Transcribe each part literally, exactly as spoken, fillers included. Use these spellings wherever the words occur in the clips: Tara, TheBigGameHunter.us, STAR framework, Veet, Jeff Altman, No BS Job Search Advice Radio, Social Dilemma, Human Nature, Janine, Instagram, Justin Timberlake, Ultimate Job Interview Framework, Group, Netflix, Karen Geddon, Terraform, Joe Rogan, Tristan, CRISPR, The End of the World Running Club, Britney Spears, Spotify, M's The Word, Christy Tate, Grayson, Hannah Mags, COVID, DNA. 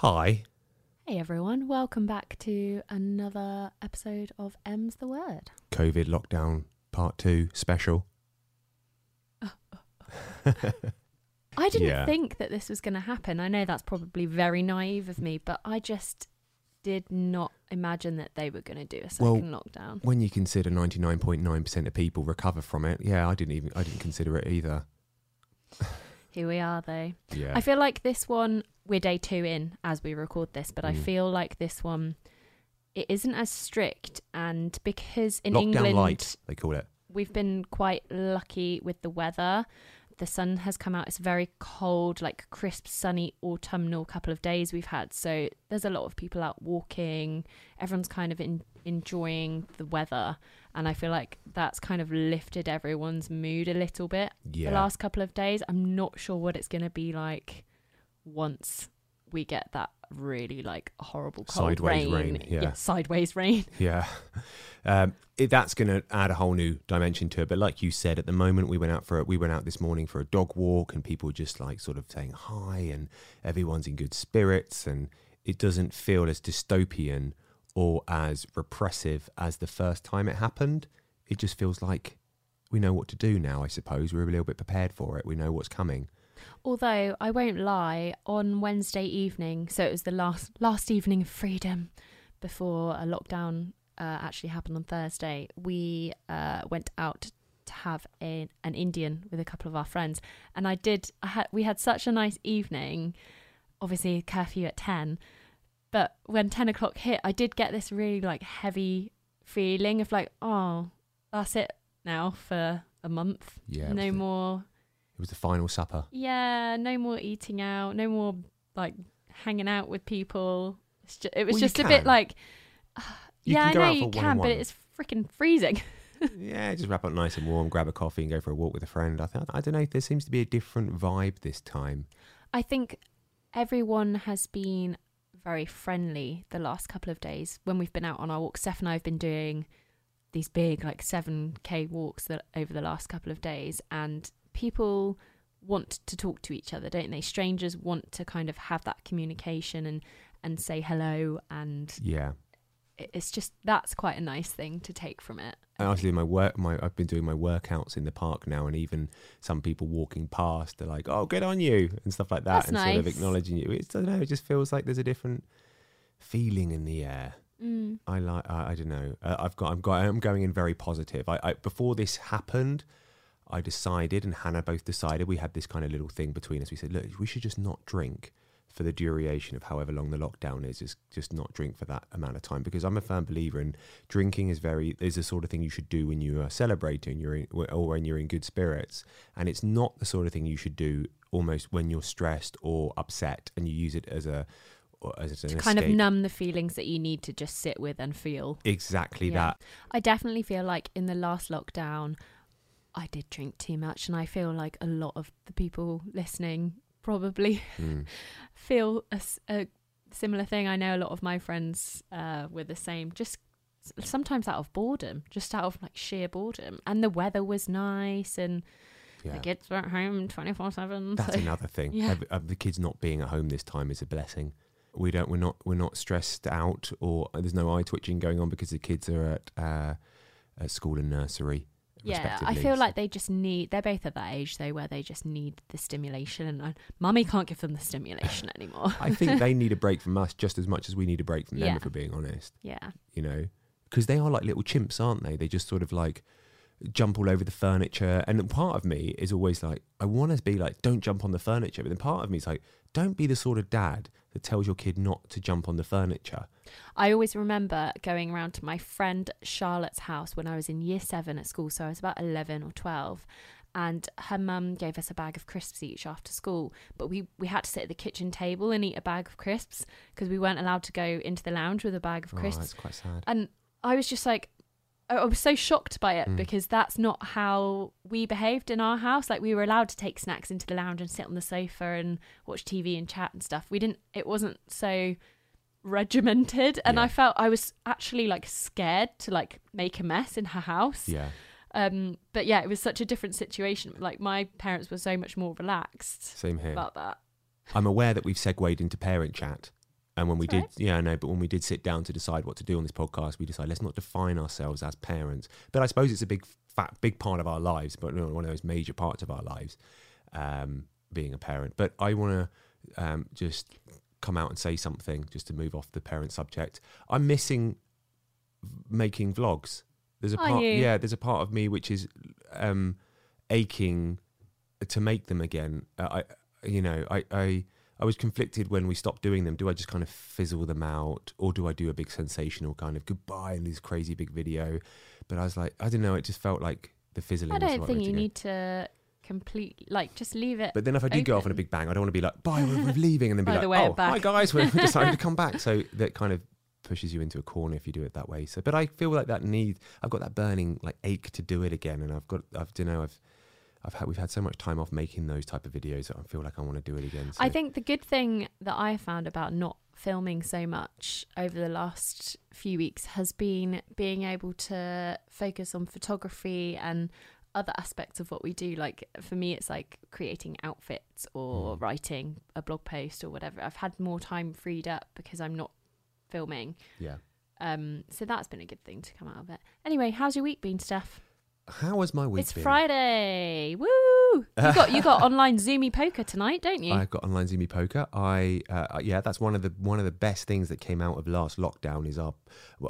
Hi. Hey everyone, welcome back to another episode of M's The Word. COVID lockdown part two special. Oh, oh, oh. I didn't yeah. think that this was going to happen. I know that's probably very naive of me, but I just did not imagine that they were going to do a second well, lockdown. When you consider ninety-nine point nine percent of people recover from it, yeah, I didn't even I didn't consider it either. Here we are though. Yeah. I feel like this one, we're day two in as we record this, but mm. I feel like this one, it isn't as strict, and because in Lockdown England, light, they call it. We've been quite lucky with the weather. The sun has come out. It's very cold, like crisp, sunny, autumnal couple of days we've had. So there's a lot of people out walking. Everyone's kind of in, enjoying the weather. And I feel like that's kind of lifted everyone's mood a little bit yeah. the last couple of days. I'm not sure what it's going to be like once we get that really like horrible cold sideways rain. rain yeah. yeah, sideways rain. Yeah, um, it, that's going to add a whole new dimension to it. But like you said, at the moment we went out for a, we went out this morning for a dog walk, and people were just like sort of saying hi, and everyone's in good spirits, and it doesn't feel as dystopian or as repressive as the first time it happened. It just feels like we know what to do now, I suppose. We're a little bit prepared for it. We know what's coming. Although, I won't lie, on Wednesday evening, so it was the last last evening of freedom before a lockdown uh, actually happened on Thursday, we uh, went out to have a, an Indian with a couple of our friends. And I did, I had, we had such a nice evening, obviously curfew at ten. But when ten o'clock hit, I did get this really like heavy feeling of like, oh, that's it now for a month. Yeah, no it the, more. It was the final supper. Yeah, no more eating out, no more like hanging out with people. It's just, it was well, just a bit like, uh, yeah, I know you can, but it's freaking freezing. Yeah, just wrap up nice and warm, grab a coffee and go for a walk with a friend. I thought, I don't know, there seems to be a different vibe this time. I think everyone has been very friendly the last couple of days when we've been out on our walk. Steph and I have been doing these big like seven K walks that over the last couple of days, and people want to talk to each other, don't they? Strangers want to kind of have that communication and and say hello, and yeah, it's just, that's quite a nice thing to take from it. Honestly, my work, my I've been doing my workouts in the park now, and even some people walking past, they're like, "Oh, good on you," and stuff like that. That's and nice. Sort of acknowledging you. It's, I don't know. It just feels like there's a different feeling in the air. Mm. I like. I, I don't know. Uh, I've got. I'm got. I'm going in very positive. I, I before this happened, I decided, and Hannah both decided. We had this kind of little thing between us. We said, "Look, we should just not drink for the duration of however long the lockdown is, is just not drink for that amount of time," because I'm a firm believer in drinking is very is the sort of thing you should do when you are celebrating you're in, or when you're in good spirits, and it's not the sort of thing you should do almost when you're stressed or upset, and you use it as a or as an to escape. Kind of numb the feelings that you need to just sit with and feel. Exactly yeah. that. I definitely feel like in the last lockdown I did drink too much, and I feel like a lot of the people listening probably mm. feel a, a similar thing. I know a lot of my friends uh, were the same, just sometimes out of boredom, just out of like sheer boredom. And the weather was nice, and yeah. the kids were at home twenty-four seven. That's so, another thing. Yeah. The kids not being at home this time is a blessing. We don't, we're not, we're not stressed out, or there's no eye twitching going on because the kids are at, uh, at school and nursery. Yeah, I feel like they just need, they're both at that age though where they just need the stimulation, and mummy can't give them the stimulation anymore. I think they need a break from us just as much as we need a break from them, yeah. if we're being honest. Yeah. You know, because they are like little chimps, aren't they? They just sort of like jump all over the furniture. And part of me is always like, I want to be like, don't jump on the furniture. But then part of me is like, don't be the sort of dad that tells your kid not to jump on the furniture. I always remember going around to my friend Charlotte's house when I was in year seven at school. So I was about eleven or twelve. And her mum gave us a bag of crisps each after school. But we, we had to sit at the kitchen table and eat a bag of crisps because we weren't allowed to go into the lounge with a bag of crisps. Oh, that's quite sad. And I was just like, I was so shocked by it mm. because that's not how we behaved in our house. Like, we were allowed to take snacks into the lounge and sit on the sofa and watch T V and chat and stuff. We didn't, it wasn't so regimented. And yeah. I felt I was actually like scared to like make a mess in her house. Yeah. Um, but yeah, it was such a different situation. Like, my parents were so much more relaxed. Same here. About that. I'm aware that we've segued into parent chat. And when we That's did, right. yeah, I know, but when we did sit down to decide what to do on this podcast, we decided let's not define ourselves as parents. But I suppose it's a big, fat, big part of our lives, but no, one of those major parts of our lives, um, being a parent. But I want to um, just come out and say something just to move off the parent subject. I'm missing making vlogs. There's a Are part, you? yeah, there's a part of me which is um, aching to make them again. Uh, I, you know, I. I I was conflicted when we stopped doing them. Do I just kind of fizzle them out, or do I do a big sensational kind of goodbye and this crazy big video? But I was like, I don't know. It just felt like the fizzling. I don't think you need to complete, like, just leave it. But then if I do go off on a big bang, I don't want to be like, bye, we're leaving, and then be like, oh, hi guys, we're deciding to come back. So that kind of pushes you into a corner if you do it that way. So, but I feel like that need, I've got that burning like ache to do it again, and I've got, I don't know, I've. I've had, we've had so much time off making those type of videos that I feel like I want to do it again. So. I think the good thing that I found about not filming so much over the last few weeks has been being able to focus on photography and other aspects of what we do. Like, for me, it's like creating outfits or mm. writing a blog post or whatever. I've had more time freed up because I'm not filming. Yeah. Um. So that's been a good thing to come out of it. Anyway, how's your week been, Steph? How has my week it's been? It's Friday. Woo! You got you got online Zoomy poker tonight, don't you? I've got online Zoomy poker. I uh, yeah, that's one of the one of the best things that came out of last lockdown is our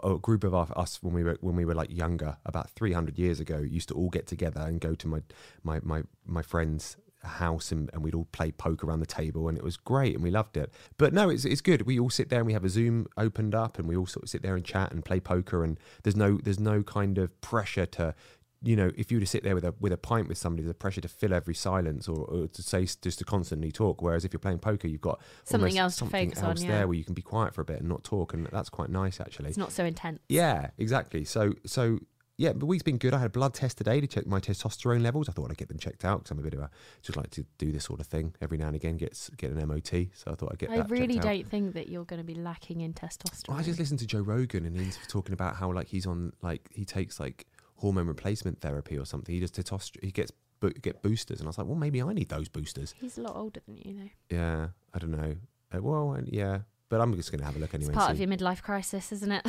a group of our, us when we were when we were like younger, about three hundred years ago, used to all get together and go to my my my my friend's house and, and we'd all play poker around the table, and it was great and we loved it. But no, it's it's good. We all sit there and we have a Zoom opened up and we all sort of sit there and chat and play poker, and there's no there's no kind of pressure to. You know, if you were to sit there with a with a pint with somebody, the pressure to fill every silence or, or to say just to constantly talk. Whereas if you're playing poker, you've got something else to something focus else on. There yeah. where you can be quiet for a bit and not talk, and that's quite nice actually. It's not so intense. Yeah, exactly. So so yeah, the week's been good. I had a blood test today to check my testosterone levels. I thought I'd get them checked out because I'm a bit of a just like to do this sort of thing every now and again. Get get an M O T. So I thought I'd get. I that really checked don't out. think that you're going to be lacking in testosterone. Well, I just listened to Joe Rogan and he's talking about how like he's on like he takes like. hormone replacement therapy or something. He just testosterone. He gets bo get boosters, and I was like, well, maybe I need those boosters. He's a lot older than you, though. Yeah, I don't know. Uh, well, yeah, but I'm just going to have a look anyway. It's part of your midlife crisis, isn't it?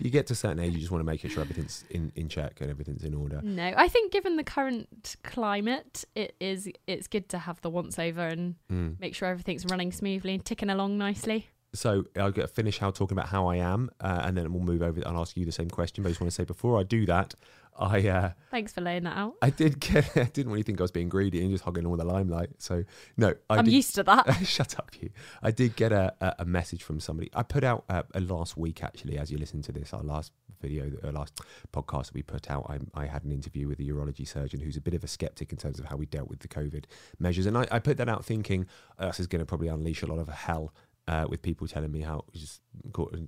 You get to a certain age, you just want to make sure everything's in in check and everything's in order. No, I think given the current climate, it is it's good to have the once over and mm. make sure everything's running smoothly and ticking along nicely. So I'll get finish how talking about how I am, uh, and then we'll move over and ask you the same question. But I just want to say before I do that, I uh, thanks for laying that out. I did get, I didn't really think I was being greedy and just hogging all the limelight. So no, I I'm did, used to that. Shut up, you. I did get a, a, a message from somebody. I put out uh, a last week actually, as you listen to this, our last video, our last podcast that we put out. I, I had an interview with a urology surgeon who's a bit of a skeptic in terms of how we dealt with the COVID measures, and I, I put that out thinking oh, this is going to probably unleash a lot of hell. Uh, with people telling me how just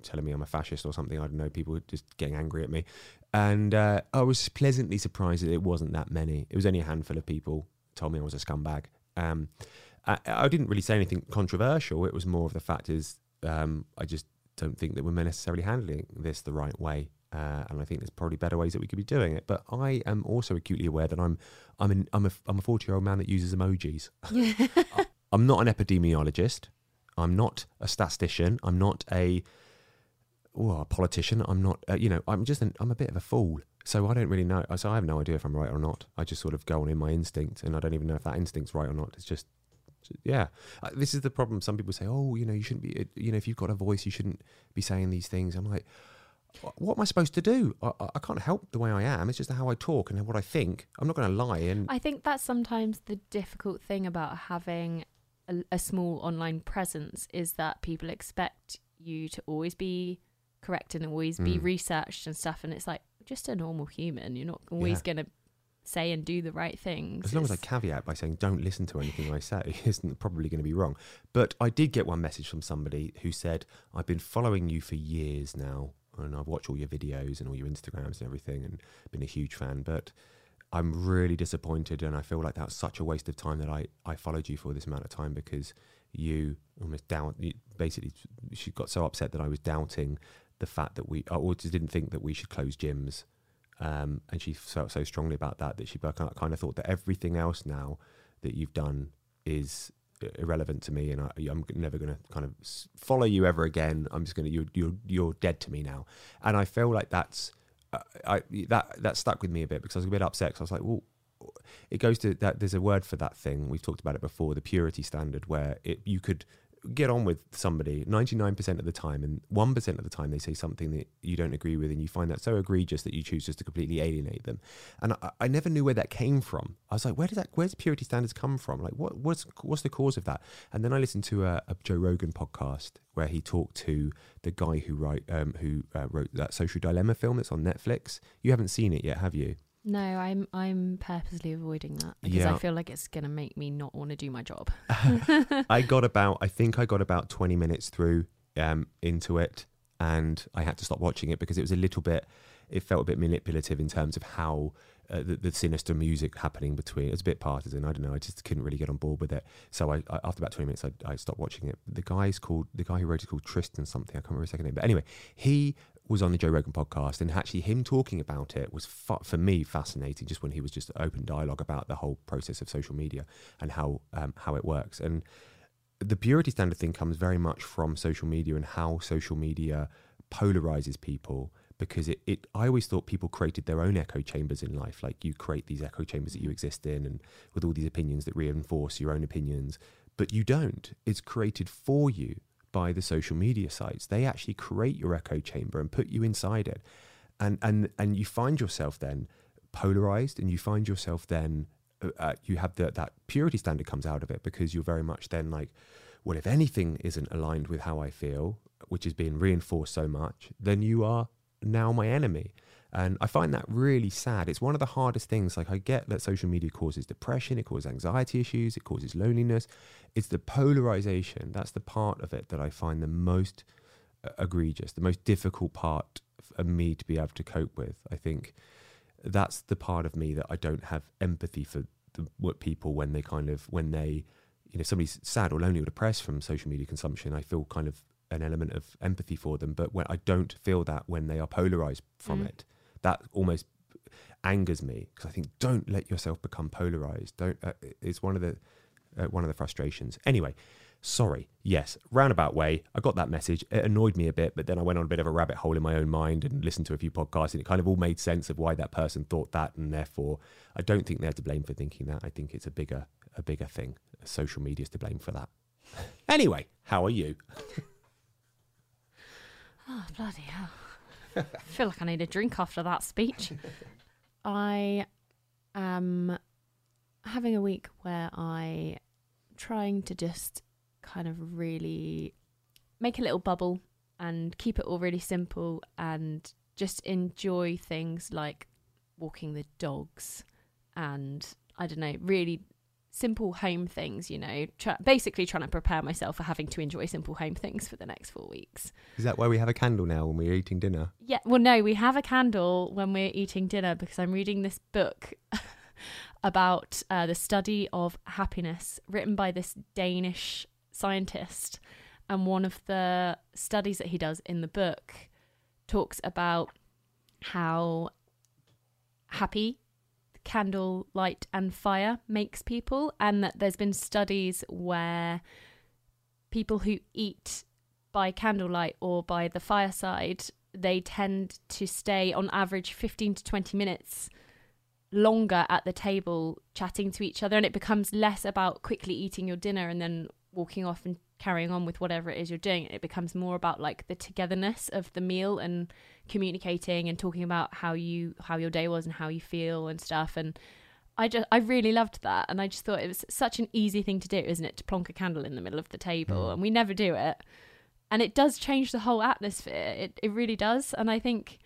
telling me I'm a fascist or something. I don't know, people just getting angry at me, and uh, I was pleasantly surprised that it wasn't that many. It was only a handful of people told me I was a scumbag. Um, I, I didn't really say anything controversial. It was more of the fact is um, I just don't think that we're necessarily handling this the right way, uh, and I think there's probably better ways that we could be doing it. But I am also acutely aware that I'm I'm an, I'm a I'm a forty year old man that uses emojis. I'm not an epidemiologist. I'm not a statistician. I'm not a, oh, a politician. I'm not, uh, you know, I'm just, an, I'm a bit of a fool. So I don't really know. So I have no idea if I'm right or not. I just sort of go on in my instinct, and I don't even know if that instinct's right or not. It's just, yeah. Uh, this is the problem. Some people say, oh, you know, you shouldn't be, you know, if you've got a voice, you shouldn't be saying these things. I'm like, what am I supposed to do? I, I can't help the way I am. It's just how I talk and what I think. I'm not going to lie. And I think that's sometimes the difficult thing about having a, a small online presence, is that people expect you to always be correct and always mm. be researched and stuff. And it's like, just a normal human, you're not always yeah. going to say and do the right things. As long as I caveat by saying don't listen to anything I say, isn't probably going to be wrong. But I did get one message from somebody who said, I've been following you for years now, and I've watched all your videos and all your Instagrams and everything, and been a huge fan, but I'm really disappointed, and I feel like that was such a waste of time that I, I followed you for this amount of time, because you almost doubt, you basically, she got so upset that I was doubting the fact that we, or just didn't think that we should close gyms. Um, and she felt so strongly about that that she kind of thought that everything else now that you've done is irrelevant to me, and I, I'm never going to kind of follow you ever again. I'm just going to, you're, you're, you're dead to me now. And I feel like that's, uh, I, that, that stuck with me a bit, because I was a bit upset, because I was like, well, it goes to that, there's a word for that thing. We've talked about it before, the purity standard, where it, you could get on with somebody ninety-nine percent of the time, and one percent of the time they say something that you don't agree with, and you find that so egregious that you choose just to completely alienate them. And I, I never knew where that came from. I was like, where does that, where's purity standards come from? Like, what, what's, what's the cause of that? And then I listened to a, a Joe Rogan podcast where he talked to the guy who write, um, who uh, wrote that Social Dilemma film that's on Netflix. You haven't seen it yet, have you? No, I'm I'm purposely avoiding that, because yeah. I feel like it's going to make me not want to do my job. I got about, I think I got about twenty minutes through um, into it, and I had to stop watching it, because it was a little bit, it felt a bit manipulative in terms of how uh, the, the sinister music happening between, it was a bit partisan, I don't know, I just couldn't really get on board with it. So I, I after about twenty minutes, I, I stopped watching it. The guy's called, the guy who wrote it is called Tristan something, I can't remember his second name, but anyway, he was on the Joe Rogan podcast, and actually him talking about it was fa for me fascinating, just when he was just open dialogue about the whole process of social media and how um, how it works. And the purity standard thing comes very much from social media, and how social media polarizes people, because it, it I always thought people created their own echo chambers in life. Like, you create these echo chambers that you exist in, and with all these opinions that reinforce your own opinions, but you don't. It's created for you by the social media sites. They actually create your echo chamber and put you inside it, and and and you find yourself then polarized, and you find yourself then uh, you have the, that purity standard comes out of it, because you're very much then like, well, if anything isn't aligned with how I feel, which is being reinforced so much, then you are now my enemy. And I find that really sad. It's one of the hardest things. Like, I get that social media causes depression, it causes anxiety issues, it causes loneliness. It's the polarization. That's the part of it that I find the most uh, egregious, the most difficult part of me to be able to cope with. I think that's the part of me that I don't have empathy for the, what people, when they kind of, when they, you know, somebody's sad or lonely or depressed from social media consumption, I feel kind of an element of empathy for them. But when I don't feel that when they are polarized from mm. it. That almost angers me, because I think, don't let yourself become polarized. Don't. Uh, it's one of the uh, one of the frustrations. Anyway, sorry. Yes, roundabout way. I got that message. It annoyed me a bit, but then I went on a bit of a rabbit hole in my own mind and listened to a few podcasts, and it kind of all made sense of why that person thought that, and therefore I don't think they're to blame for thinking that. I think it's a bigger a bigger thing. Social media's to blame for that. Anyway, how are you? Oh, bloody hell. I feel like I need a drink after that speech. I am having a week where I'm trying to just kind of really make a little bubble and keep it all really simple, and just enjoy things like walking the dogs and, I don't know, really simple home things, you know, try, basically trying to prepare myself for having to enjoy simple home things for the next four weeks. Is that why we have a candle now when we're eating dinner? Yeah, well, no, we have a candle when we're eating dinner, because I'm reading this book about uh, the study of happiness, written by this Danish scientist. And one of the studies that he does in the book talks about how happy candle light and fire makes people, and that there's been studies where people who eat by candlelight or by the fireside they tend to stay on average fifteen to twenty minutes longer at the table chatting to each other, and it becomes less about quickly eating your dinner and then walking off and carrying on with whatever it is you're doing. It becomes more about like the togetherness of the meal and communicating and talking about how you how your day was and how you feel and stuff. And I just I really loved that, and I just thought it was such an easy thing to do, isn't it, to plonk a candle in the middle of the table. And we never do it, and it does change the whole atmosphere. It it really does. And I think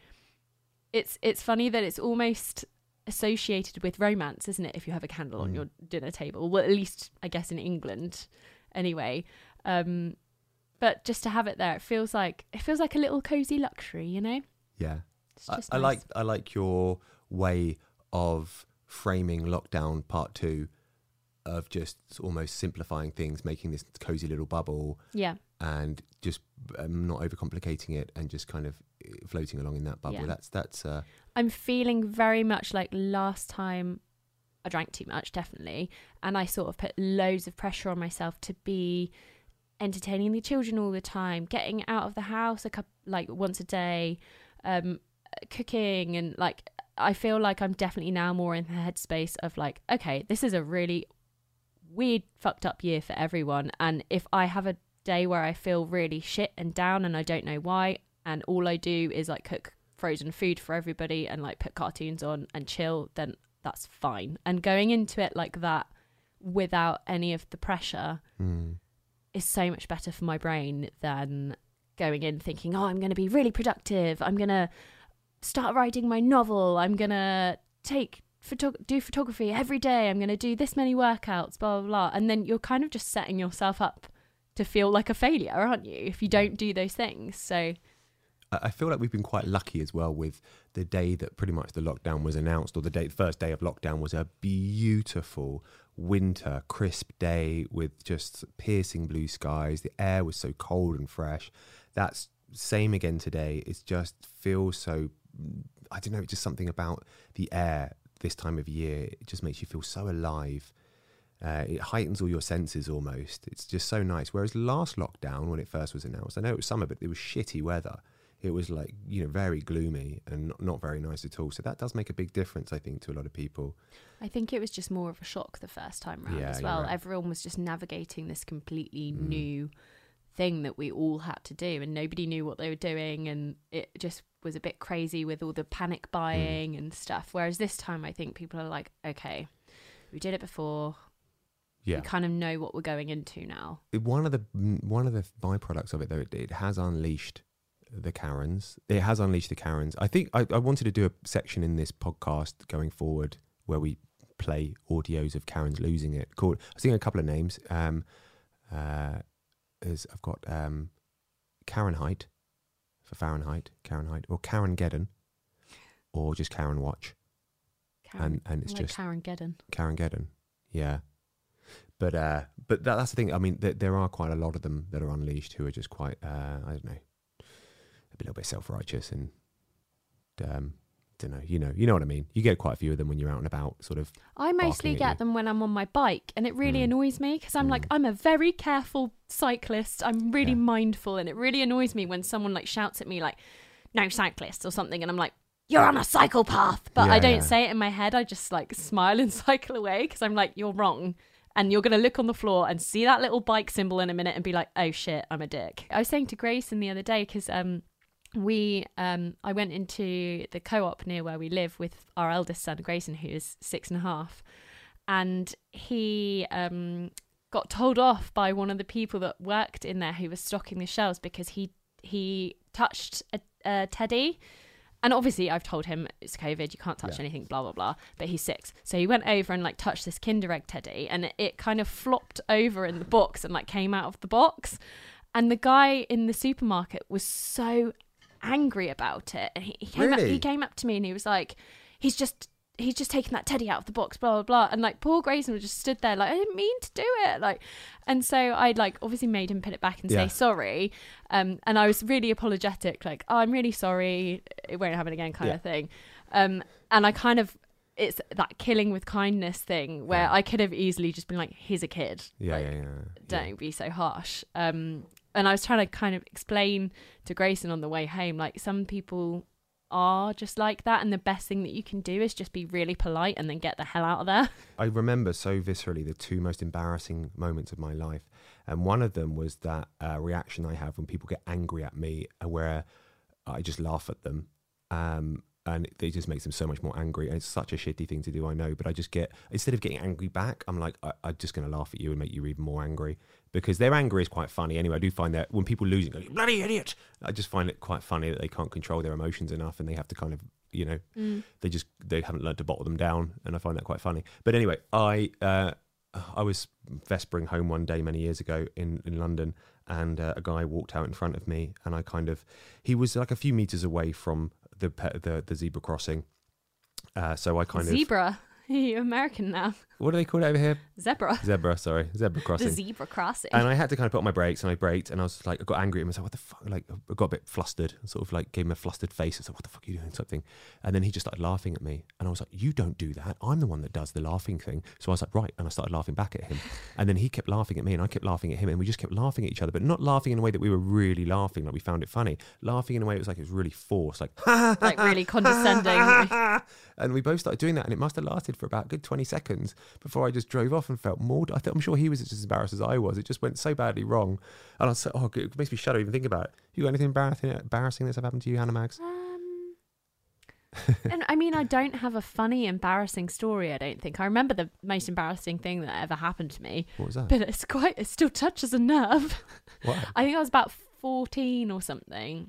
it's it's funny that it's almost associated with romance, isn't it, if you have a candle mm. on your dinner table? Well, at least I guess in England anyway. Um but just to have it there, it feels like it feels like a little cozy luxury, you know. Yeah, it's just I, nice. I like I like your way of framing lockdown part two, of just almost simplifying things, making this cozy little bubble, yeah, and just um, not overcomplicating it, and just kind of floating along in that bubble. Yeah. That's that's. Uh, I'm feeling very much like last time. I drank too much, definitely, and I sort of put loads of pressure on myself to be entertaining the children all the time, getting out of the house a couple like once a day, um, cooking, and like I feel like I'm definitely now more in the headspace of like, okay, this is a really weird, fucked up year for everyone, and if I have a day where I feel really shit and down and I don't know why, and all I do is like cook frozen food for everybody and like put cartoons on and chill, then that's fine. And going into it like that without any of the pressure mm. is so much better for my brain than going in thinking, oh, I'm going to be really productive, I'm going to start writing my novel, I'm going to take Photo- do photography every day, I'm going to do this many workouts, blah, blah, blah. And then you're kind of just setting yourself up to feel like a failure, aren't you, if you don't do those things. So I feel like we've been quite lucky as well with the day that pretty much the lockdown was announced, or the day, the first day of lockdown was a beautiful winter, crisp day with just piercing blue skies. The air was so cold and fresh. That's same again today. It just feels so, I don't know, just something about the air this time of year, it just makes you feel so alive. Uh, it heightens all your senses almost. It's just so nice. Whereas last lockdown, when it first was announced, I know it was summer, but it was shitty weather. It was like, you know, very gloomy and not, not very nice at all. So that does make a big difference, I think, to a lot of people. I think it was just more of a shock the first time round yeah, as well. Right. Everyone was just navigating this completely mm. new thing that we all had to do, and nobody knew what they were doing, and it just was a bit crazy with all the panic buying mm. and stuff. Whereas this time I think people are like, okay, we did it before, yeah, we kind of know what we're going into now. One of the one of the byproducts of it though, it, it has unleashed the Karens. It has unleashed the Karens. I think I, I wanted to do a section in this podcast going forward where we play audios of Karens losing it. Called, I was thinking a couple of names. um uh Is I've got um, Karen Height for Fahrenheit, Karen Height, or Karen Geddon, or just Karen Watch, Karen, and and it's like just Karen Geddon, Karen Geddon, yeah. But uh, but that, that's the thing. I mean, th- there are quite a lot of them that are unleashed who are just quite uh, I don't know, a little bit self righteous and um, don't know, you know, you know what I mean. You get quite a few of them when you're out and about, sort of. I mostly get them when I'm on my bike, and it really mm. annoys me because I'm mm. like, I'm a very careful cyclist. I'm really yeah. mindful, and it really annoys me when someone like shouts at me like, "No cyclists" or something, and I'm like, "You're on a cycle path," but yeah, I don't yeah. say it in my head. I just like smile and cycle away because I'm like, "You're wrong." And you're going to look on the floor and see that little bike symbol in a minute and be like, "Oh shit, I'm a dick." I was saying to Grayson the other day because um. we um I went into the co-op near where we live with our eldest son Grayson, who is six and a half, and he um got told off by one of the people that worked in there who was stocking the shelves because he he touched a, a teddy. And obviously I've told him it's COVID, you can't touch yeah. anything, blah blah blah, but he's six, so he went over and like touched this Kinder Egg teddy, and it, it kind of flopped over in the box and like came out of the box, and the guy in the supermarket was so angry about it, and he, he came really? up he came up to me and he was like, he's just he's just taking that teddy out of the box, blah blah blah. And like poor Grayson just stood there like, I didn't mean to do it, like. And so I like obviously made him put it back and yeah. say sorry, um and I was really apologetic, like, oh, I'm really sorry, it won't happen again, kind yeah. of thing. Um and I kind of, it's that killing with kindness thing where yeah. I could have easily just been like, he's a kid, yeah, like, yeah, yeah. don't yeah. be so harsh. um and I was trying to kind of explain to Grayson on the way home, like, some people are just like that, and the best thing that you can do is just be really polite and then get the hell out of there. I remember so viscerally the two most embarrassing moments of my life, and one of them was that uh, reaction I have when people get angry at me, where I just laugh at them, um and it just makes them so much more angry. And it's such a shitty thing to do, I know, but I just get, instead of getting angry back, I'm like, I, I'm just going to laugh at you and make you even more angry, because their anger is quite funny. Anyway, I do find that when people lose it, like, bloody idiot, I just find it quite funny that they can't control their emotions enough, and they have to kind of, you know, mm. they just, they haven't learned to bottle them down. And I find that quite funny. But anyway, I uh, I was vespering home one day many years ago in, in London, and uh, a guy walked out in front of me, and I kind of, he was like a few meters away from The, the the zebra crossing, uh so I kind zebra. of zebra you're American now. What do they call it over here? Zebra zebra sorry zebra crossing. The zebra crossing. And I had to kind of put on my brakes, and I braked, and I was like, I got angry at him. I was like, what the fuck, like, I got a bit flustered, sort of like gave him a flustered face. I was like, what the fuck are you doing, something? And then he just started laughing at me, and I was like, you don't do that, I'm the one that does the laughing thing. So I was like, right, and I started laughing back at him, and then he kept laughing at me, and I kept laughing at him, and we just kept laughing at each other, but not laughing in a way that we were really laughing, like we found it funny, laughing in a way it was like it was really forced, like like really condescending. And we both started doing that, and it must have lasted for about a good twenty seconds before I just drove off and felt more. I th- I'm sure he was just as embarrassed as I was. It just went so badly wrong, and I was like, "Oh, it makes me shudder even think about it." You got anything embarrassing, embarrassing that's happened to you, Hannah Mags? Um, and I mean, I don't have a funny, embarrassing story. I don't think. I remember the most embarrassing thing that ever happened to me. What was that? But it's quite. It still touches a nerve. What? I think I was about fourteen or something.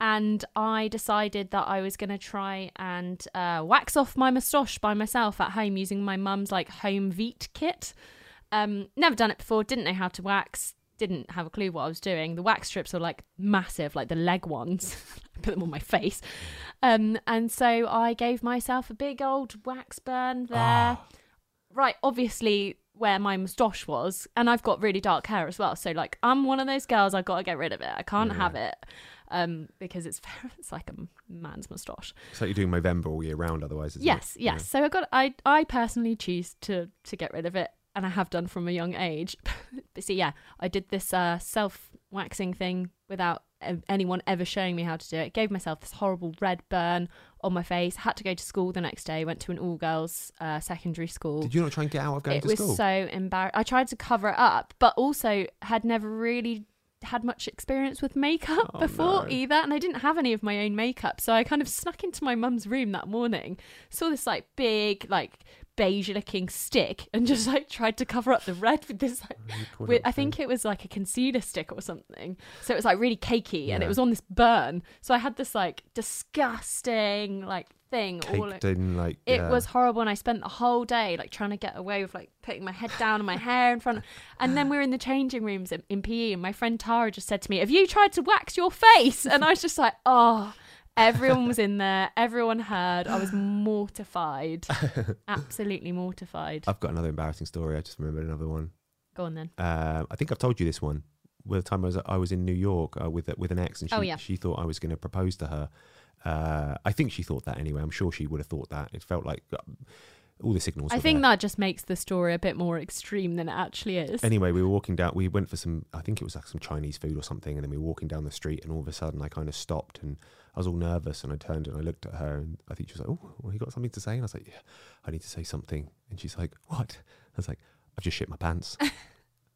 and I decided that I was going to try and uh, wax off my moustache by myself at home using my mum's, like, home Veet kit. Um, never done it before, didn't know how to wax, didn't have a clue what I was doing. The wax strips are, like, massive, like the leg ones. I put them on my face. Um, and so I gave myself a big old wax burn there. Oh. Right, obviously, where my moustache was. And I've got really dark hair as well. So, like, I'm one of those girls, I've got to get rid of it. I can't yeah. have it. Um, because it's it's like a man's moustache. It's like you're doing Movember all year round, otherwise. Isn't yes, it? yes. Yeah. So I got I I personally choose to to get rid of it, and I have done from a young age. But see, yeah, I did this uh, self waxing thing without uh, anyone ever showing me how to do it. Gave myself this horrible red burn on my face. Had to go to school the next day. Went to an all girls uh, secondary school. Did you not try and get out of going it to school? It was so embarrassing. I tried to cover it up, but also had never really had much experience with makeup oh, before no. either, and I didn't have any of my own makeup, so I kind of snuck into my mum's room that morning, saw this like big like beige looking stick, and just like tried to cover up the red with this like with, I think it was like a concealer stick or something, so it was like really cakey yeah. and it was on this burn, so I had this like disgusting like thing Caked all in, like it yeah. was horrible, and I spent the whole day like trying to get away with like putting my head down and my hair in front of, and then we were in the changing rooms in, in P E, and my friend Tara just said to me, have you tried to wax your face? And I was just like, oh, everyone was in there, everyone heard, I was mortified. Absolutely mortified. I've got another embarrassing story. I just remembered another one. Go on then. uh, I think I've told you this one. Well, the time I was, I was in New York uh, with, with an ex, and she, oh, yeah. she thought I was going to propose to her. Uh, I think she thought that anyway. I'm sure she would have thought that. It felt like um, all the signals. I think there. That just makes the story a bit more extreme than it actually is. Anyway, we were walking down. We went for some. I think it was like some Chinese food or something. And then we were walking down the street, and all of a sudden, I kind of stopped, and I was all nervous, and I turned and I looked at her, and I think she was like, oh, well, you got something to say? And I was like, yeah, I need to say something. And she's like, what? I was like, I've just shit my pants.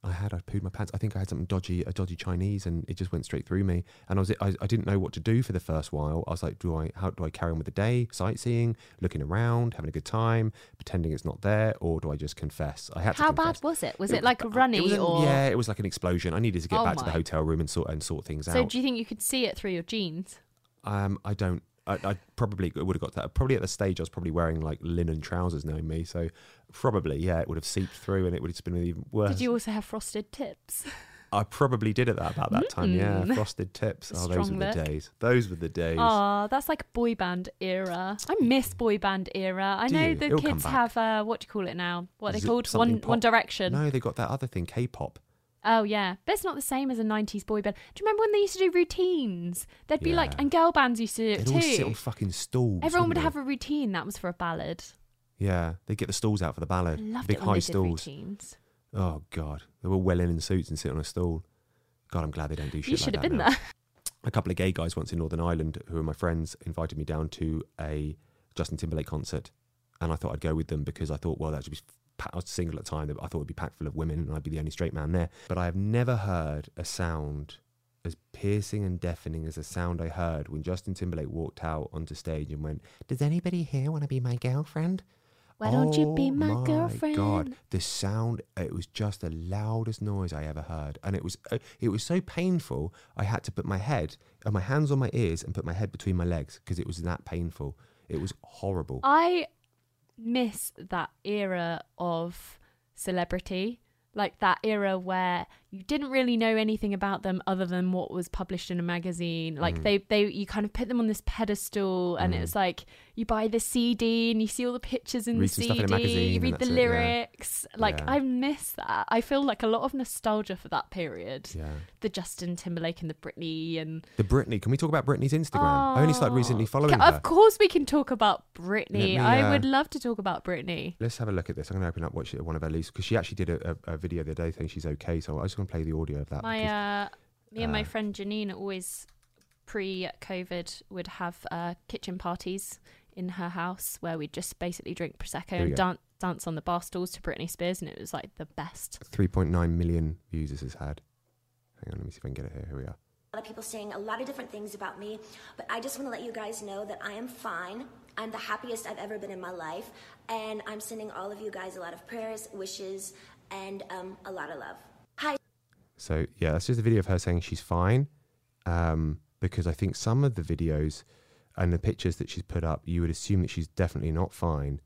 I had, I pooed my pants. I think I had something dodgy, a dodgy Chinese, and it just went straight through me. And I was, I, I didn't know what to do for the first while. I was like, do I, how do I carry on with the day? Sightseeing, looking around, having a good time, pretending it's not there, or do I just confess? I had how to confess. Bad was it? Was it, it like a runny? Or... Yeah, it was like an explosion. I needed to get oh back my. to the hotel room and sort and sort things so out. So do you think you could see it through your jeans? Um, I don't. I, I probably would have got that. Probably at the stage, I was probably wearing like linen trousers, knowing me. So probably, yeah, it would have seeped through, and it would have been even worse. Did you also have frosted tips? I probably did at that about that mm. time. Yeah, frosted tips. Oh, those were the days. Those were the days. Oh, that's like boy band era. I miss boy band era. I do know you? the It'll kids have uh, what do you call it now? What are they called? One pop. One Direction. No, they got that other thing, K-pop. Oh, yeah. But it's not the same as a nineties boy band. Do you remember when they used to do routines? There'd be yeah. like, and girl bands used to do it They'd too. They'd all sit on fucking stools. Everyone would they? have a routine that was for a ballad. Yeah. They'd get the stools out for the ballad. I loved Big it when high they did stools. Routines. Oh, God. They were well in in suits and sit on a stool. God, I'm glad they don't do shit you should like have that been now. There. A couple of gay guys once in Northern Ireland, who are my friends, invited me down to a Justin Timberlake concert. And I thought I'd go with them because I thought, well, that should be... I was single at the time. I thought it would be packed full of women and I'd be the only straight man there. But I have never heard a sound as piercing and deafening as the sound I heard when Justin Timberlake walked out onto stage and went, does anybody here want to be my girlfriend? Why don't oh, you be my, my girlfriend? Oh my God. The sound, it was just the loudest noise I ever heard. And it was it was so painful, I had to put my head, my hands on my ears and put my head between my legs because it was that painful. It was horrible. I... miss that era of celebrity, like that era where you didn't really know anything about them other than what was published in a magazine. Like mm. they they you kind of put them on this pedestal, and mm. it's like you buy the C D and you see all the pictures in read the C D, in magazine, you read the lyrics. It, yeah. Like yeah. I miss that. I feel like a lot of nostalgia for that period. Yeah. The Justin Timberlake and the Britney and the Britney. Can we talk about Britney's Instagram? Oh. I only started recently following her. Of course we can talk about Britney. Me, uh, I would love to talk about Britney. Let's have a look at this. I'm going to open up watch it one of her least because she actually did a, a, a video the other day saying she's okay. So I just play the audio of that. My because, uh, me and uh, my friend Janine always pre-COVID would have uh, kitchen parties in her house where we'd just basically drink Prosecco and dance dance on the bar stools to Britney Spears, and it was like the best. three point nine million views this has had. Hang on, let me see if I can get it here. Here we are. A lot of people saying a lot of different things about me, but I just want to let you guys know that I am fine. I'm the happiest I've ever been in my life, and I'm sending all of you guys a lot of prayers, wishes, and um, a lot of love. So, yeah, that's just a video of her saying she's fine, um, because I think some of the videos and the pictures that she's put up, you would assume that she's definitely not fine.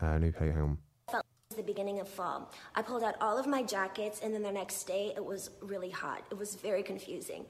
Uh, no, hang on. I felt it was the beginning of fall. I pulled out all of my jackets, and then the next day it was really hot. It was very confusing.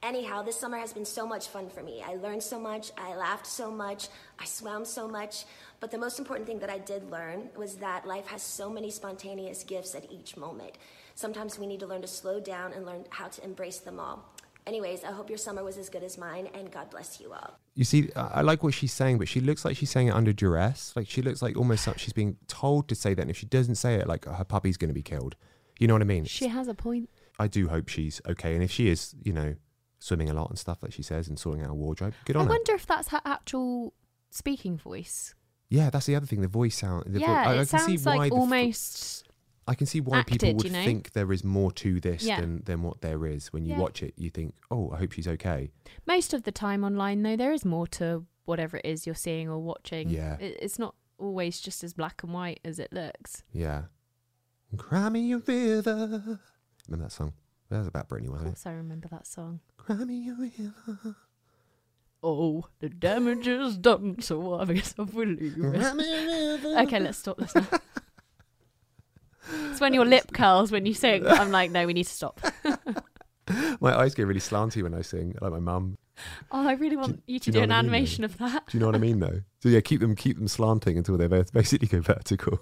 Anyhow, this summer has been so much fun for me. I learned so much. I laughed so much. I swam so much. But the most important thing that I did learn was that life has so many spontaneous gifts at each moment. Sometimes we need to learn to slow down and learn how to embrace them all. Anyways, I hope your summer was as good as mine, and God bless you all. You see, I like what she's saying, but she looks like she's saying it under duress. Like she looks like almost like she's being told to say that. And if she doesn't say it, like her puppy's going to be killed. You know what I mean? She has a point. I do hope she's okay. And if she is, you know, swimming a lot and stuff, like she says, and sorting out her wardrobe, good on her. I wonder if that's her actual speaking voice. Yeah, that's the other thing. The voice sound. The yeah, vo- I, it I sounds can see like why almost... I can see why acted, people would you know? think there is more to this yeah. than, than what there is. When you yeah. watch it, you think, oh, I hope she's okay. Most of the time online, though, there is more to whatever it is you're seeing or watching. Yeah. It, it's not always just as black and white as it looks. Yeah. Cry me a river. Remember that song? That was about Britney, wasn't it? Of course I remember that song. Cry me a river. Oh, the damage is done, so I guess I will leave it. Okay, let's stop this now. It's when your lip curls when you sing. I'm like, no, we need to stop. My eyes get really slanty when I sing, like my mum. Oh, I really want you to do an animation of that. Do you know what I mean, though? So yeah, keep them keep them slanting until they both basically go vertical.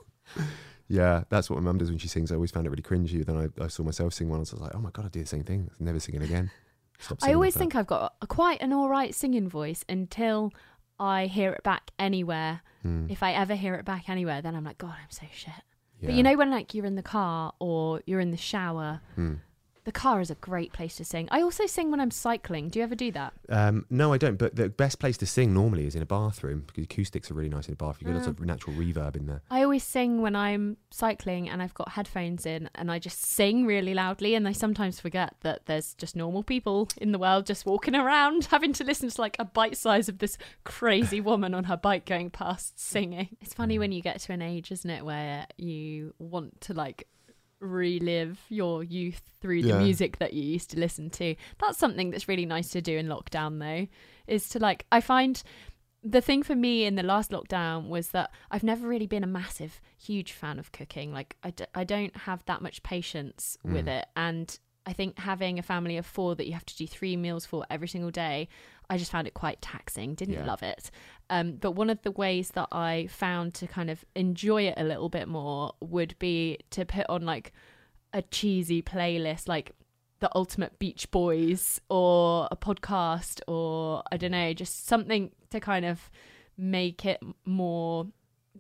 Yeah, that's what my mum does when she sings. I always found it really cringy. Then I, I saw myself sing once. I was like, oh my God, I do the same thing. Never sing it again. Stop singing. I always think I've got a, quite an all right singing voice until I hear it back anywhere. Hmm. If I ever hear it back anywhere, then I'm like, God, I'm so shit. Yeah. But you know when like you're in the car or you're in the shower mm. The car is a great place to sing. I also sing when I'm cycling. Do you ever do that? Um, no, I don't. But the best place to sing normally is in a bathroom, because acoustics are really nice in a bathroom. You've got mm. lots of natural reverb in there. I always sing when I'm cycling and I've got headphones in and I just sing really loudly. And I sometimes forget that there's just normal people in the world just walking around, having to listen to like a bite size of this crazy woman on her bike going past singing. It's funny mm. when you get to an age, isn't it, where you want to like relive your youth through the yeah. music that you used to listen to. That's something that's really nice to do in lockdown though, is to like, I find the thing for me in the last lockdown was that I've never really been a massive huge fan of cooking. Like I, d- I don't have that much patience mm. with it, and I think having a family of four that you have to do three meals for every single day, I just found it quite taxing. Didn't yeah. love it. Um, but one of the ways that I found to kind of enjoy it a little bit more would be to put on like a cheesy playlist, like the Ultimate Beach Boys or a podcast, or I don't know, just something to kind of make it more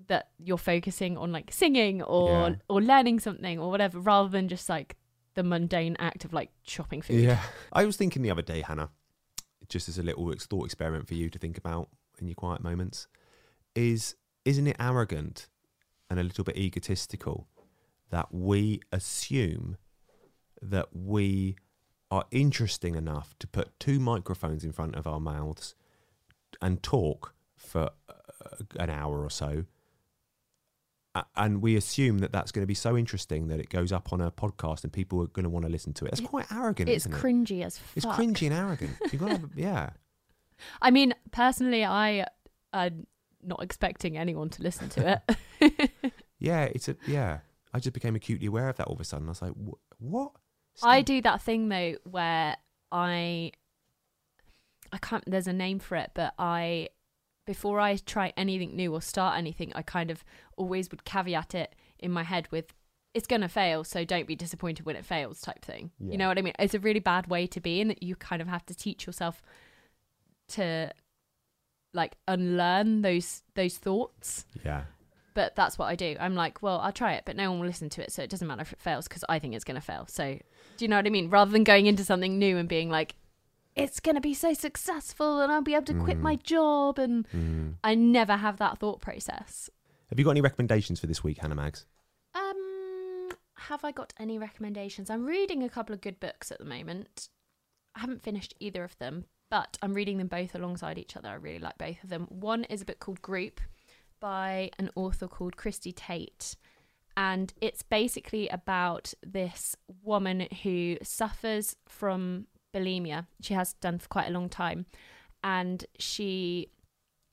that you're focusing on like singing or yeah. or learning something or whatever, rather than just like the mundane act of like chopping food. Yeah. I was thinking the other day, Hannah, just as a little thought experiment for you to think about in your quiet moments, is isn't it arrogant and a little bit egotistical that we assume that we are interesting enough to put two microphones in front of our mouths and talk for an hour or so? And we assume that that's going to be so interesting that it goes up on a podcast and people are going to want to listen to it. It's quite arrogant, it's isn't it? It's cringy as fuck. It's cringy and arrogant. You've got to have a, yeah. I mean, personally, I am not expecting anyone to listen to it. yeah, it's a yeah. I just became acutely aware of that all of a sudden. I was like, what? Stop. I do that thing though where I, I can't. There's a name for it, but I. Before I try anything new or start anything, I kind of always would caveat it in my head with, it's going to fail, so don't be disappointed when it fails type thing. Yeah. You know what I mean? It's a really bad way to be, and you kind of have to teach yourself to like unlearn those those thoughts. Yeah. But that's what I do. I'm like, well, I'll try it, but no one will listen to it, so it doesn't matter if it fails because I think it's going to fail. So do you know what I mean? Rather than going into something new and being like, it's going to be so successful and I'll be able to quit mm. my job. And mm. I never have that thought process. Have you got any recommendations for this week, Hannah Mags? Um, have I got any recommendations? I'm reading a couple of good books at the moment. I haven't finished either of them, but I'm reading them both alongside each other. I really like both of them. One is a book called Group by an author called Christy Tate. And it's basically about this woman who suffers from bulimia. She has done for quite a long time, and she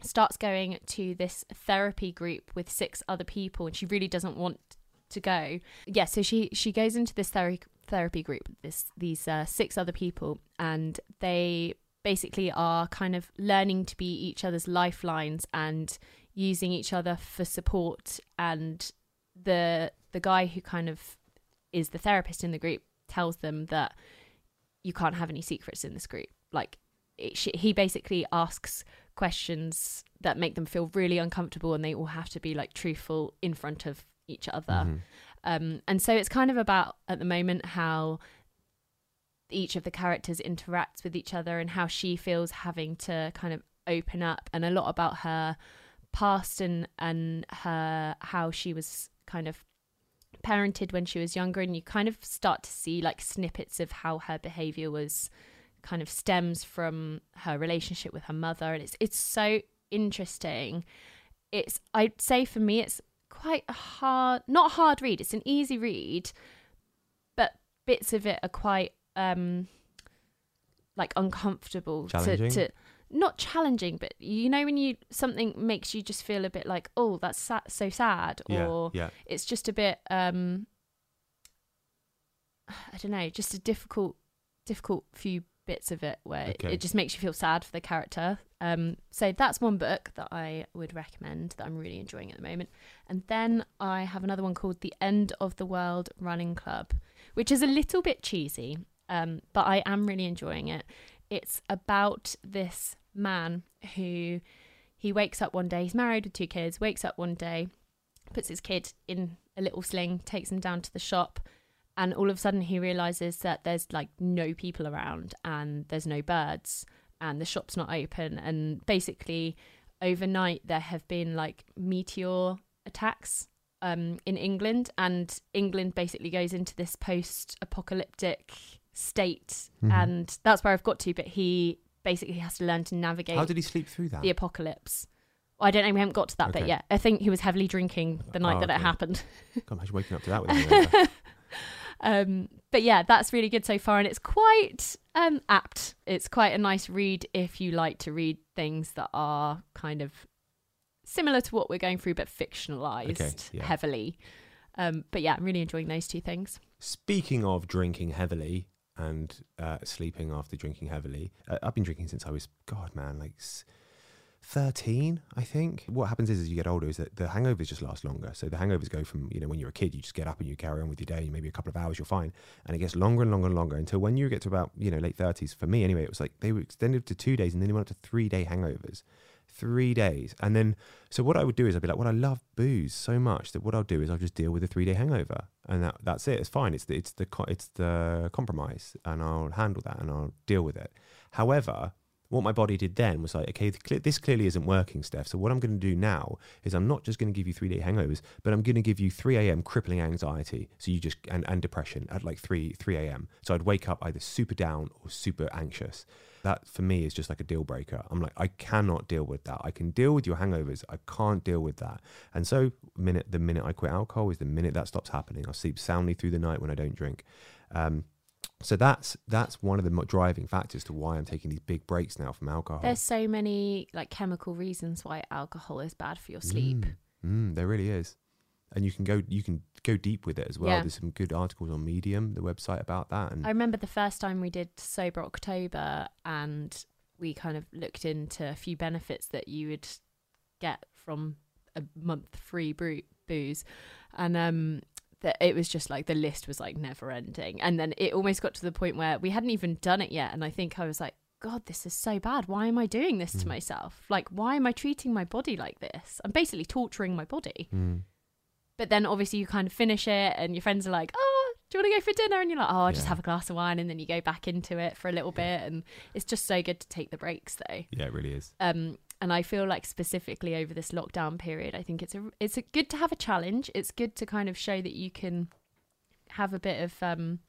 starts going to this therapy group with six other people, and she really doesn't want to go. Yeah, so she she goes into this therapy therapy group, this these uh, six other people, and they basically are kind of learning to be each other's lifelines and using each other for support. And the the guy who kind of is the therapist in the group tells them that you can't have any secrets in this group. Like it, she, he basically asks questions that make them feel really uncomfortable, and they all have to be like truthful in front of each other. Mm-hmm. Um, and so it's kind of about at the moment how each of the characters interacts with each other and how she feels having to kind of open up, and a lot about her past and, and her, how she was kind of parented when she was younger. And you kind of start to see like snippets of how her behavior was kind of stems from her relationship with her mother, and it's it's so interesting. It's, I'd say for me, it's quite a hard not hard read, it's an easy read, but bits of it are quite um like uncomfortable, challenging. to, to not challenging, but you know when you something makes you just feel a bit like, oh, that's sa- so sad, or yeah, yeah. it's just a bit um I don't know, just a difficult difficult few bits of it where okay. it, it just makes you feel sad for the character. Um so that's one book that I would recommend that I'm really enjoying at the moment. And then I have another one called The End of the World Running Club, which is a little bit cheesy, um but I am really enjoying it. It's about this man who he wakes up one day, he's married with two kids, wakes up one day, puts his kid in a little sling, takes him down to the shop, And all of a sudden he realizes that there's like no people around and there's no birds and the shop's not open. And basically overnight there have been like meteor attacks um, in England, and England basically goes into this post-apocalyptic state. Mm-hmm. And that's where I've got to, but he basically has to learn to navigate. How did he sleep through that? The apocalypse. I don't know, we haven't got to that okay. bit yet. I think he was heavily drinking the night oh, that okay. it happened. God, imagine waking up to that with Um But yeah, that's really good so far, and it's quite um, apt. It's quite a nice read if you like to read things that are kind of similar to what we're going through, but fictionalised okay, yeah. heavily. Um, but yeah, I'm really enjoying those two things. Speaking of drinking heavily and uh, sleeping after drinking heavily, uh, I've been drinking since I was, God, man, like... thirteen, I think. What happens is, as you get older, is that the hangovers just last longer. So the hangovers go from, you know, when you're a kid, you just get up and you carry on with your day, and maybe a couple of hours, you're fine. And it gets longer and longer and longer until when you get to about, you know, late thirties, for me anyway, it was like they were extended to two days and then they went up to three day hangovers. Three days. And then, so what I would do is I'd be like, well, I love booze so much that what I'll do is I'll just deal with a three day hangover. And that, that's it. It's fine. It's the, it's the, it's the compromise, and I'll handle that and I'll deal with it. However, what my body did then was like, okay, this clearly isn't working, Steph. So what I'm going to do now is I'm not just going to give you three-day hangovers, but I'm going to give you three a.m. crippling anxiety. So you just and, and depression at like three a.m. So I'd wake up either super down or super anxious. That for me is just like a deal breaker. I'm like, I cannot deal with that. I can deal with your hangovers. I can't deal with that. And so minute the minute I quit alcohol is the minute that stops happening. I sleep soundly through the night when I don't drink. Um, So that's that's one of the driving factors to why I'm taking these big breaks now from alcohol. There's so many like chemical reasons why alcohol is bad for your sleep. Mm, mm, there really is, and you can go you can go deep with it as well. Yeah. There's some good articles on Medium, the website, about that. And I remember the first time we did Sober October, and we kind of looked into a few benefits that you would get from a month free booze, and um. that it was just like the list was like never ending. And then it almost got to the point where we hadn't even done it yet. And I think I was like, God, this is so bad. Why am I doing this mm. to myself? Like, why am I treating my body like this? I'm basically torturing my body. Mm. But then obviously you kind of finish it and your friends are like, oh, do you want to go for dinner? And you're like, oh, I'll yeah. just have a glass of wine. And then you go back into it for a little yeah. bit. And it's just so good to take the breaks though. Yeah, it really is. Um, And I feel like specifically over this lockdown period, I think it's a it's a good to have a challenge. It's good to kind of show that you can have a bit of um,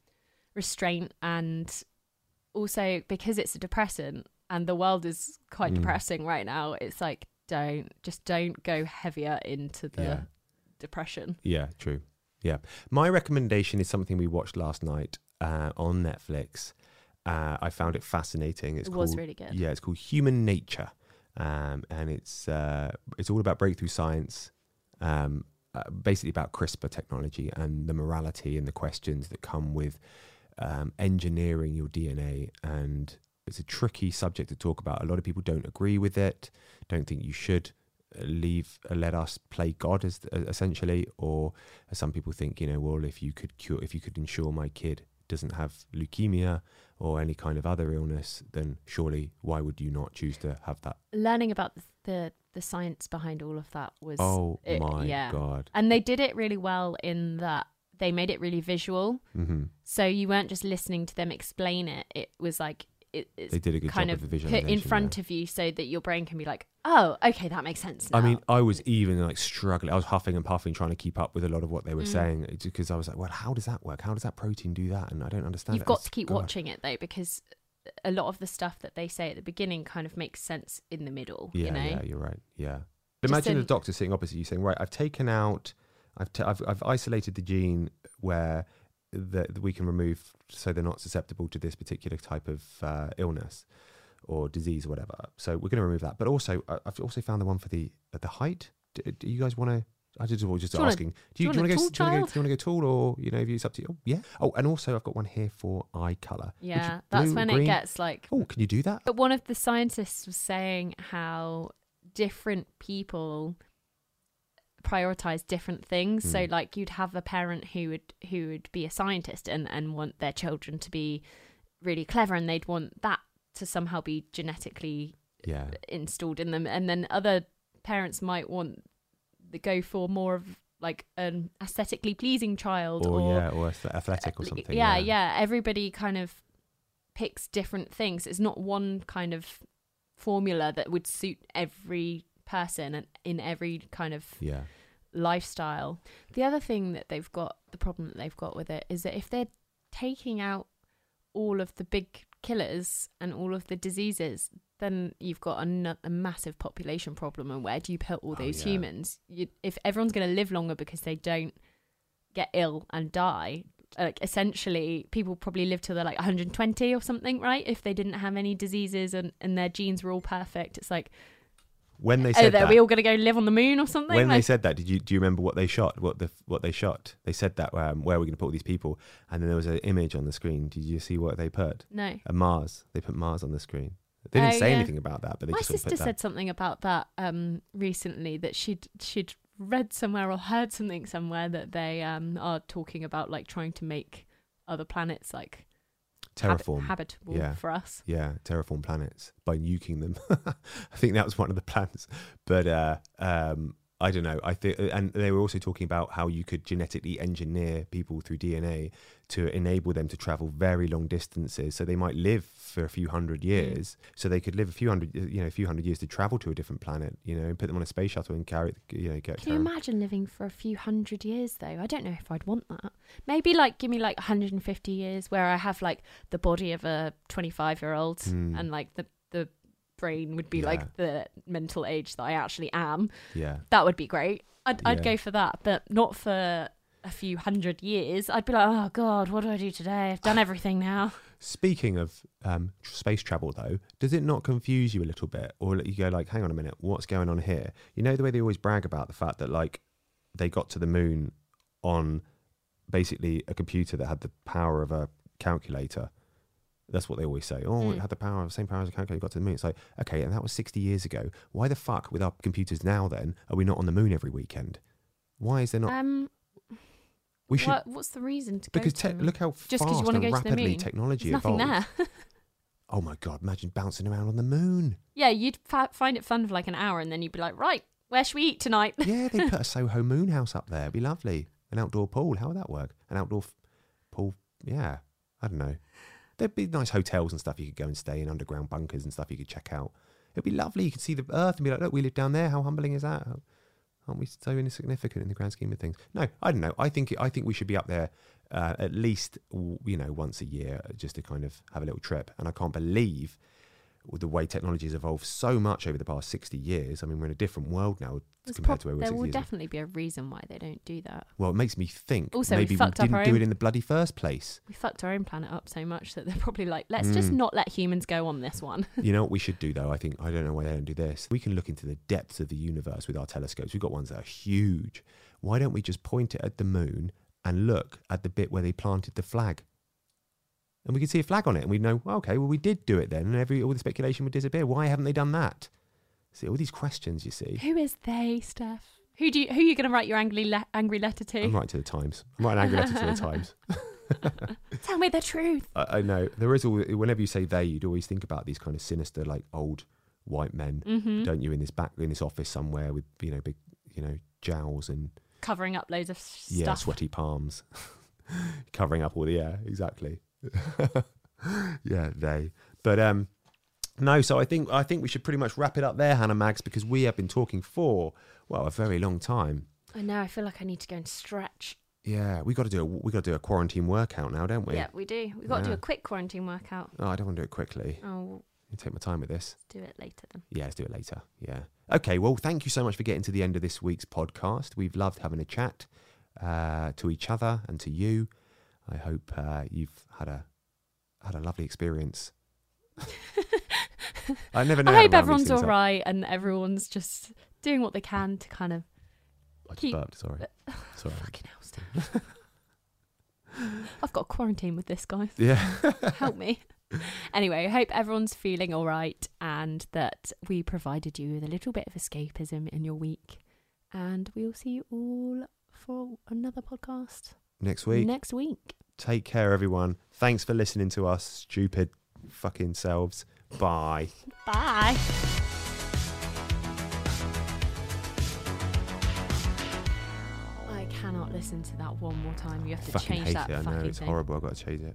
restraint, and also because it's a depressant and the world is quite mm. depressing right now. It's like don't just don't go heavier into the yeah. depression. Yeah, true. Yeah, my recommendation is something we watched last night uh, on Netflix. Uh, I found it fascinating. It's it was called, really good. Yeah, it's called Human Nature. Um, and it's uh, it's all about breakthrough science, um, uh, basically about CRISPR technology and the morality and the questions that come with um, engineering your D N A. And it's a tricky subject to talk about. A lot of people don't agree with it, don't think you should leave, uh, let us play God as uh, essentially, or as some people think, you know, well, if you could cure, if you could ensure my kid doesn't have leukemia or any kind of other illness, then surely why would you not choose to have that? Learning about the the, the science behind all of that was oh it, my yeah. God. And they did it really well in that they made it really visual. Mm-hmm. So you weren't just listening to them explain it. It was like it, it's they did a good kind job of put in front yeah. of you so that your brain can be like, oh, okay, that makes sense now. I mean, I was even like struggling. I was huffing and puffing trying to keep up with a lot of what they were mm. saying, because I was like, well, how does that work? How does that protein do that? And I don't understand. You've it. got it's, to keep God. watching it though, because a lot of the stuff that they say at the beginning kind of makes sense in the middle. Yeah, you know? yeah, you're right. Yeah. Just Imagine in... a doctor sitting opposite you saying, right, I've taken out, I've, t- I've, I've isolated the gene where that we can remove so they're not susceptible to this particular type of uh, illness or disease or whatever. So we're going to remove that. But also, uh, I've also found the one for the uh, the height. Do, do you guys want to? I just was just do asking. Do you, do you want to go? Do you want to go, go tall, or you know, if it's up to you? Oh, yeah. Oh, and also, I've got one here for eye color. Yeah, you, that's blue, when green? It gets like. Oh, can you do that? But one of the scientists was saying how different people prioritize different things. Mm. So like you'd have a parent who would who would be a scientist and and want their children to be really clever, and they'd want that to somehow be genetically yeah. installed in them. And then other parents might want to go for more of like an aesthetically pleasing child, or, or yeah, or athletic or something. Yeah, yeah, yeah. Everybody kind of picks different things. It's not one kind of formula that would suit every person and in every kind of yeah. lifestyle. The other thing that they've got, the problem that they've got with it, is that if they're taking out all of the big killers and all of the diseases, then you've got a, a massive population problem. And where do you put all those oh, yeah. humans? You, if everyone's going to live longer because they don't get ill and die, like essentially people probably live till they're like one hundred twenty or something, right? If they didn't have any diseases and, and their genes were all perfect. It's like, when they said that, are we all going to go live on the moon or something? When like, they said that, did you do you remember what they shot? What the what they shot? They said that um, where are we going to put all these people? And then there was an image on the screen. Did you see what they put? No. A Mars. They put Mars on the screen. They didn't oh, say yeah. anything about that, but they my just sister put that. Said something about that um, recently, that she'd she'd read somewhere or heard something somewhere that they um, are talking about like trying to make other planets like terraform habit- habitable yeah. for us. Yeah, terraform planets by nuking them. I think that was one of the plans. But uh, um, I don't know. I think, and they were also talking about how you could genetically engineer people through D N A to enable them to travel very long distances. So they might live for a few hundred years. Mm. So they could live a few hundred, you know, a few hundred years to travel to a different planet. You know, and put them on a space shuttle and carry, you know, get. Can you imagine living for a few hundred years though? I don't know if I'd want that. Maybe like give me like one hundred fifty years where I have like the body of a twenty-five year old mm. and like the the. brain would be yeah. like the mental age that I actually am. Yeah, that would be great. I'd, I'd yeah. go for that, but not for a few hundred years. I'd be like, oh god, what do I do today? I've done everything now. Speaking of um space travel though, does it not confuse you a little bit, or let you go like, hang on a minute, what's going on here? You know, the way they always brag about the fact that like they got to the moon on basically a computer that had the power of a calculator. That's what they always say. Oh, mm. it had the power, same power as a calculator, got to the moon. It's like, okay, and that was sixty years ago. Why the fuck, with our computers now then, are we not on the moon every weekend? Why is there not? Um, we should. What, what's the reason to because go to te- look how just fast and go rapidly to the moon? Technology There's evolves. Nothing there. Oh my god! Imagine bouncing around on the moon. Yeah, you'd fa- find it fun for like an hour, and then you'd be like, right, where should we eat tonight? Yeah, they put a Soho moon house up there. It'd be lovely. An outdoor pool. How would that work? An outdoor f- pool. Yeah, I don't know. There'd be nice hotels and stuff you could go and stay in, underground bunkers and stuff you could check out. It'd be lovely. You could see the earth and be like, look, we live down there. How humbling is that? Aren't we so insignificant in the grand scheme of things? No, I don't know. I think I think we should be up there uh, at least, you know, once a year just to kind of have a little trip. And I can't believe the way technology has evolved so much over the past sixty years. I mean, we're in a different world now There's compared prob- to where we were sixty years ago. There will definitely be a reason why they don't do that. Well, it makes me think also, maybe we, fucked we didn't up our do own... it in the bloody first place. We fucked our own planet up so much that they're probably like, let's mm. just not let humans go on this one. You know what we should do though? I think, I don't know why they don't do this. We can look into the depths of the universe with our telescopes. We've got ones that are huge. Why don't we just point it at the moon and look at the bit where they planted the flag? And we could see a flag on it and we'd know, okay, well, we did do it then. And every all the speculation would disappear. Why haven't they done that? See, all these questions, you see. Who is they, Steph? Who do you, who are you going to write your angry, le- angry letter to? I'm writing to the Times. I'm writing an angry letter to the Times. Tell me the truth. I, I know. There is all, whenever you say they, you'd always think about these kind of sinister, like old white men, mm-hmm. don't you, in this back, in this office somewhere with, you know, big, you know, jowls and... covering up loads of stuff. Yeah, sweaty palms. Covering up all the air, exactly. Yeah, they. But um, no. So I think I think we should pretty much wrap it up there, Hannah Mags, because we have been talking for well a very long time. I know. I feel like I need to go and stretch. Yeah, we got to do a we got to do a quarantine workout now, don't we? Yeah, we do. We got yeah. to do a quick quarantine workout. Oh, I don't want to do it quickly. Oh. You take my time with this. Let's do it later then. Yeah, let's do it later. Yeah. Okay. Well, thank you so much for getting to the end of this week's podcast. We've loved having a chat uh, to each other and to you. I hope uh, you've had a had a lovely experience. I never know. I hope everyone's all right and everyone's just doing what they can to kind of. I just keep... burped. Sorry. Sorry. Fucking hell, Steph. I've got a quarantine with this, guys. Yeah. Help me. Anyway, I hope everyone's feeling all right and that we provided you with a little bit of escapism in your week. And we'll see you all for another podcast next week. Next week. Take care, everyone. Thanks for listening to us, stupid fucking selves. Bye. Bye. I listen to that one more time. You have to fucking change that fucking thing. I know, it's horrible. I've got to change it.